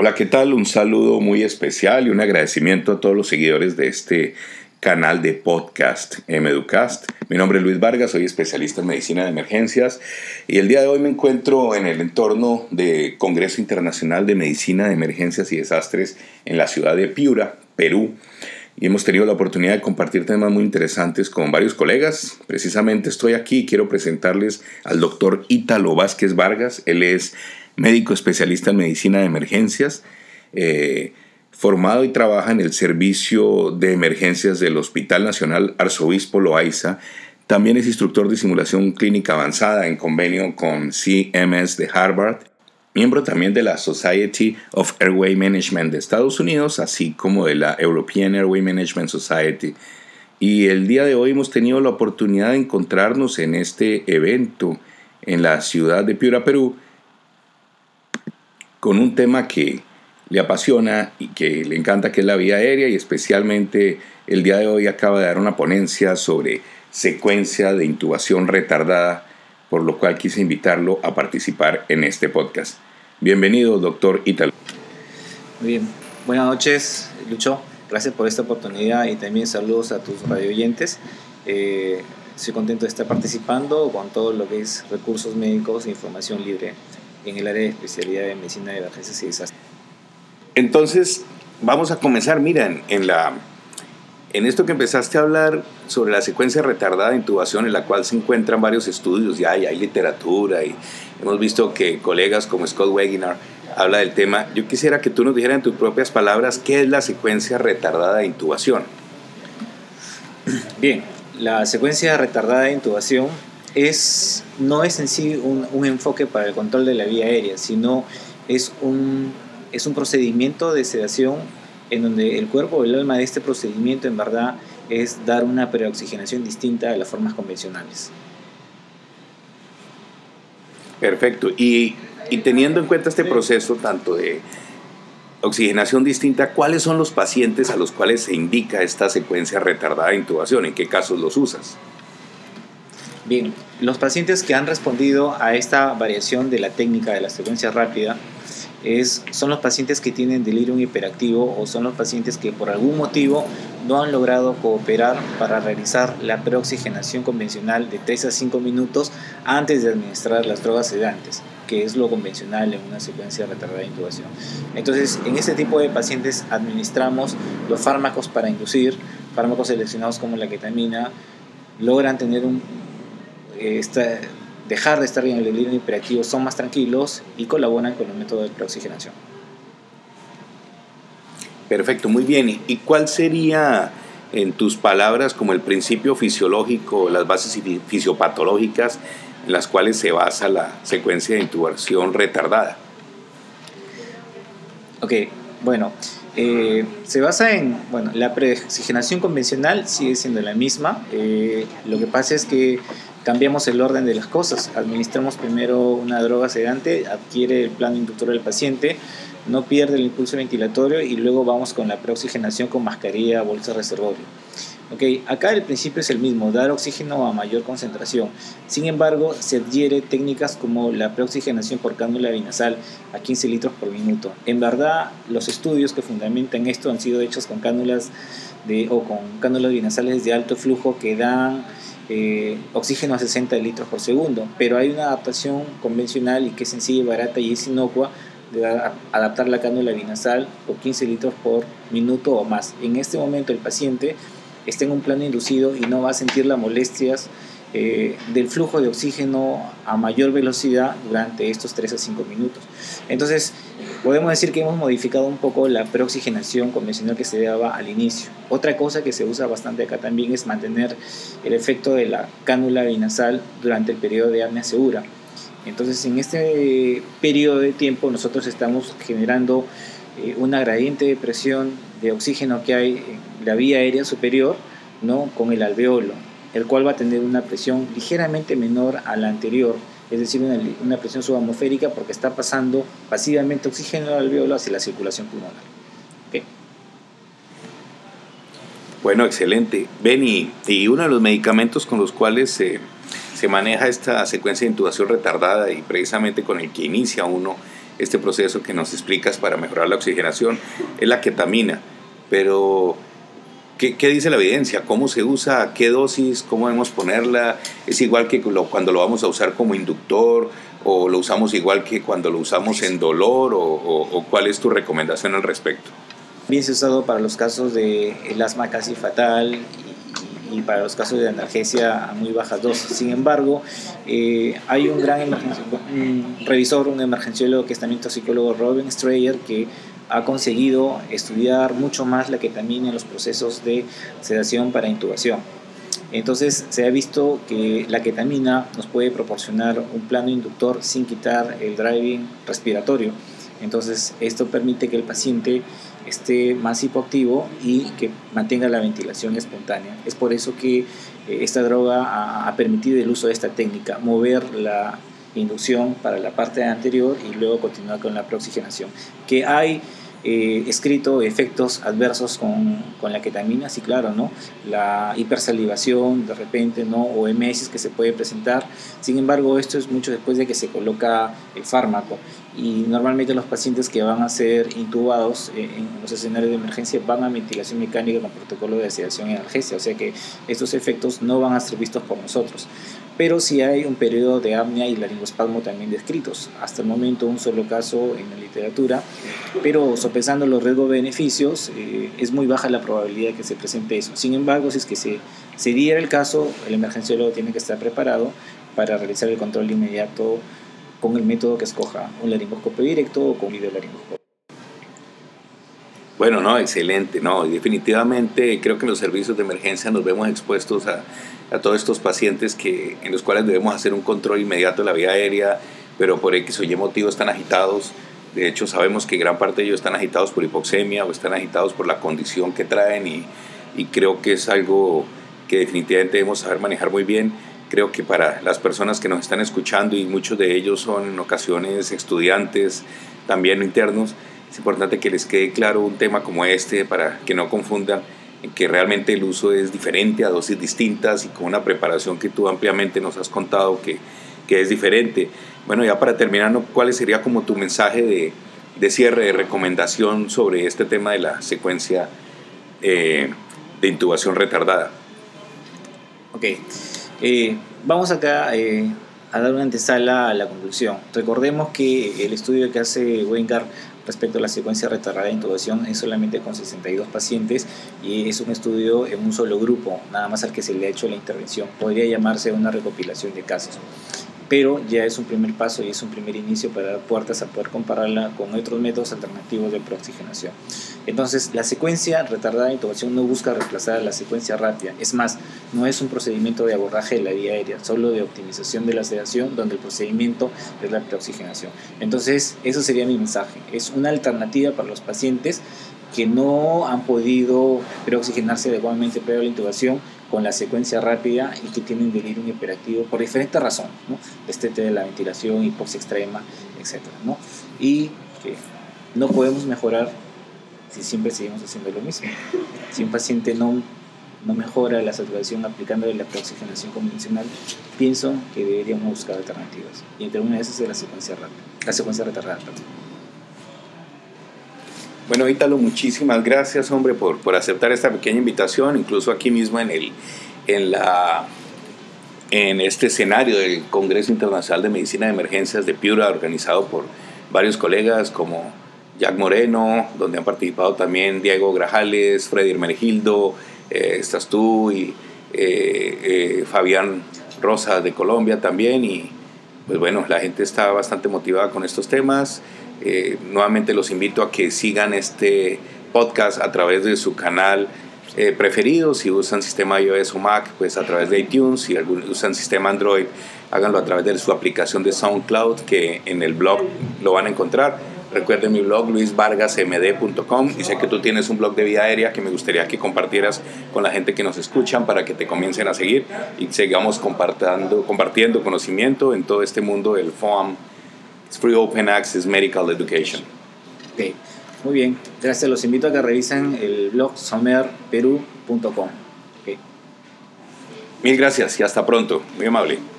Hola, ¿qué tal? Un saludo muy especial y un agradecimiento a todos los seguidores de este canal de podcast M-Educast. Mi nombre es Luis Vargas, soy especialista en medicina de emergencias y el día de hoy me encuentro en el entorno de Congreso Internacional de Medicina de Emergencias y Desastres en la ciudad de Piura, Perú. Y hemos tenido la oportunidad de compartir temas muy interesantes con varios colegas. Precisamente estoy aquí y quiero presentarles al doctor Ítalo Vázquez Vargas. Él es médico especialista en medicina de emergencias, formado y trabaja en el servicio de emergencias del Hospital Nacional Arzobispo Loaiza. También es instructor de simulación clínica avanzada en convenio con CMS de Harvard, miembro también de la Society of Airway Management de Estados Unidos, así como de la European Airway Management Society. Y el día de hoy hemos tenido la oportunidad de encontrarnos en este evento en la ciudad de Piura, Perú, con un tema que le apasiona y que le encanta, que es la vía aérea, y especialmente el día de hoy acaba de dar una ponencia sobre secuencia de intubación retardada, por lo cual quise invitarlo a participar en este podcast. Bienvenido, doctor Ítalo. Muy bien, buenas noches, Lucho. Gracias por esta oportunidad y también saludos a tus radioyentes. Estoy contento de estar participando con todo lo que es recursos médicos e información libre en el área de especialidad de medicina de emergencias y desastres. Entonces, vamos a comenzar. Miren, en esto que empezaste a hablar sobre la secuencia retardada de intubación, en la cual se encuentran varios estudios, ya hay literatura y hemos visto que colegas como Scott Wegener habla del tema. Yo quisiera que tú nos dijeras en tus propias palabras qué es la secuencia retardada de intubación. Bien, la secuencia retardada de intubación no es en sí un enfoque para el control de la vía aérea, sino es un procedimiento de sedación en donde el cuerpo, el alma de este procedimiento en verdad es dar una preoxigenación distinta a las formas convencionales. Perfecto. Y teniendo en cuenta este proceso tanto de oxigenación distinta, ¿cuáles son los pacientes a los cuales se indica esta secuencia retardada de intubación? ¿En qué casos los usas? Bien, los pacientes que han respondido a esta variación de la técnica de la secuencia rápida son los pacientes que tienen delirium hiperactivo o son los pacientes que por algún motivo no han logrado cooperar para realizar la preoxigenación convencional de 3 a 5 minutos antes de administrar las drogas sedantes, que es lo convencional en una secuencia retardada de intubación. Entonces, en este tipo de pacientes administramos los fármacos para inducir, fármacos seleccionados como la ketamina, logran tener dejar de estar en el delirium hiperactivo, son más tranquilos y colaboran con el método de preoxigenación. Perfecto, muy bien. ¿Y cuál sería, en tus palabras, como el principio fisiológico, las bases fisiopatológicas en las cuales se basa la secuencia de intubación retardada? Ok, bueno, se basa en, la preoxigenación convencional sigue siendo la misma. Lo que pasa es que cambiamos el orden de las cosas. Administramos primero una droga sedante, adquiere el plano inductor del paciente, no pierde el impulso ventilatorio y luego vamos con la preoxigenación con mascarilla, bolsa, reservorio. Okay, acá el principio es el mismo, dar oxígeno a mayor concentración. Sin embargo, se adhiere técnicas como la preoxigenación por cánula vinasal a 15 litros por minuto. En verdad, los estudios que fundamentan esto han sido hechos con cánulas vinasales de alto flujo que dan oxígeno a 60 litros por segundo, pero hay una adaptación convencional y que es sencilla y barata y es inocua de adaptar la cánula vinasal por 15 litros por minuto o más. En este momento el paciente está en un plano inducido y no va a sentir las molestias del flujo de oxígeno a mayor velocidad durante estos 3 a 5 minutos. Entonces, podemos decir que hemos modificado un poco la preoxigenación convencional que se daba al inicio. Otra cosa que se usa bastante acá también es mantener el efecto de la cánula vinasal durante el periodo de apnea segura. Entonces, en este periodo de tiempo nosotros estamos generando una gradiente de presión de oxígeno que hay en la vía aérea superior, ¿no?, con el alveolo, el cual va a tener una presión ligeramente menor a la anterior, es decir, una presión subatmosférica, porque está pasando pasivamente oxígeno del alveolo hacia la circulación pulmonar. ¿Okay? Bueno, excelente. Benny, y uno de los medicamentos con los cuales se maneja esta secuencia de intubación retardada y precisamente con el que inicia uno este proceso que nos explicas para mejorar la oxigenación, es la ketamina. Pero, ¿qué dice la evidencia? ¿Cómo se usa? ¿Qué dosis? ¿Cómo debemos ponerla? ¿Es igual que cuando lo vamos a usar como inductor? ¿O lo usamos igual que cuando lo usamos en dolor? ¿O cuál es tu recomendación al respecto? Bien, se ha usado para los casos de el asma casi fatal y para los casos de analgesia a muy bajas dosis. Sin embargo, hay un gran revisor, un emergenciólogo que es también toxicólogo, Robin Strayer, que ha conseguido estudiar mucho más la ketamina en los procesos de sedación para intubación. Entonces se ha visto que la ketamina nos puede proporcionar un plano inductor sin quitar el driving respiratorio. Entonces esto permite que el paciente esté más hipoactivo y que mantenga la ventilación espontánea. Es por eso que esta droga ha permitido el uso de esta técnica, mover la inducción para la parte anterior y luego continuar con la preoxigenación. Que hay escrito efectos adversos con la ketamina, sí, claro, ¿no? La hipersalivación de repente, ¿no? O emesis que se puede presentar. Sin embargo, esto es mucho después de que se coloca el fármaco. Y normalmente los pacientes que van a ser intubados en los escenarios de emergencia van a ventilación mecánica con protocolo de sedación y analgesia, o sea que estos efectos no van a ser vistos por nosotros. Pero sí hay un periodo de apnea y laringospasmo también descritos. Hasta el momento un solo caso en la literatura, pero sopesando los riesgos-beneficios, es muy baja la probabilidad de que se presente eso. Sin embargo, si es que se diera el caso, el emergenciólogo tiene que estar preparado para realizar el control inmediato con el método que escoja, un laringoscopio directo o con videolaringoscopio. Bueno, no, excelente, no, y definitivamente creo que en los servicios de emergencia nos vemos expuestos a todos estos pacientes en los cuales debemos hacer un control inmediato de la vía aérea, pero por X o Y motivo están agitados. De hecho, sabemos que gran parte de ellos están agitados por hipoxemia o están agitados por la condición que traen, y creo que es algo que definitivamente debemos saber manejar muy bien. Creo que para las personas que nos están escuchando, y muchos de ellos son en ocasiones estudiantes, también internos, es importante que les quede claro un tema como este para que no confundan que realmente el uso es diferente, a dosis distintas y con una preparación que tú ampliamente nos has contado que es diferente. Bueno, ya para terminar, ¿cuál sería como tu mensaje de cierre, de recomendación sobre este tema de la secuencia de intubación retardada? Ok. Vamos acá a dar una antesala a la conclusión. Recordemos que el estudio que hace Wengart respecto a la secuencia retardada de intubación es solamente con 62 pacientes y es un estudio en un solo grupo, nada más al que se le ha hecho la intervención. Podría llamarse una recopilación de casos, pero ya es un primer paso y es un primer inicio para dar puertas a poder compararla con otros métodos alternativos de preoxigenación. Entonces, la secuencia retardada de intubación no busca reemplazar a la secuencia rápida. Es más, no es un procedimiento de abordaje de la vía aérea, solo de optimización de la sedación, donde el procedimiento es la preoxigenación. Entonces, eso sería mi mensaje. Es una alternativa para los pacientes que no han podido preoxigenarse adecuadamente previo a la intubación con la secuencia rápida y que tienen delirium hiperactivo por diferentes razones, ¿no? Destete de la ventilación, hipoxia extrema, etc., ¿no? Y que no podemos mejorar si siempre seguimos haciendo lo mismo. Si un paciente no mejora la saturación aplicando la preoxigenación convencional, pienso que deberíamos buscar alternativas. Y entre una de esas es la secuencia retardada. Bueno, Ítalo, muchísimas gracias, hombre, por aceptar esta pequeña invitación, incluso aquí mismo en este escenario del Congreso Internacional de Medicina de Emergencias de Piura, organizado por varios colegas como Jack Moreno, donde han participado también Diego Grajales, Freddy Hermenegildo, estás tú, y Fabián Rosa de Colombia también, y pues bueno, la gente está bastante motivada con estos temas. Nuevamente los invito a que sigan este podcast a través de su canal preferido. Si usan sistema iOS o Mac, pues a través de iTunes. Si usan sistema Android, háganlo a través de su aplicación de SoundCloud, que en el blog lo van a encontrar. Recuerden mi blog luisvargasmd.com, y sé que tú tienes un blog de vía aérea que me gustaría que compartieras con la gente que nos escuchan para que te comiencen a seguir y sigamos compartiendo conocimiento en todo este mundo del FOAM, Free Open Access Medical Education. Okay. Muy bien, gracias. Los invito a que revisen el blog somerperu.com. Okay. Mil gracias y hasta pronto. Muy amable.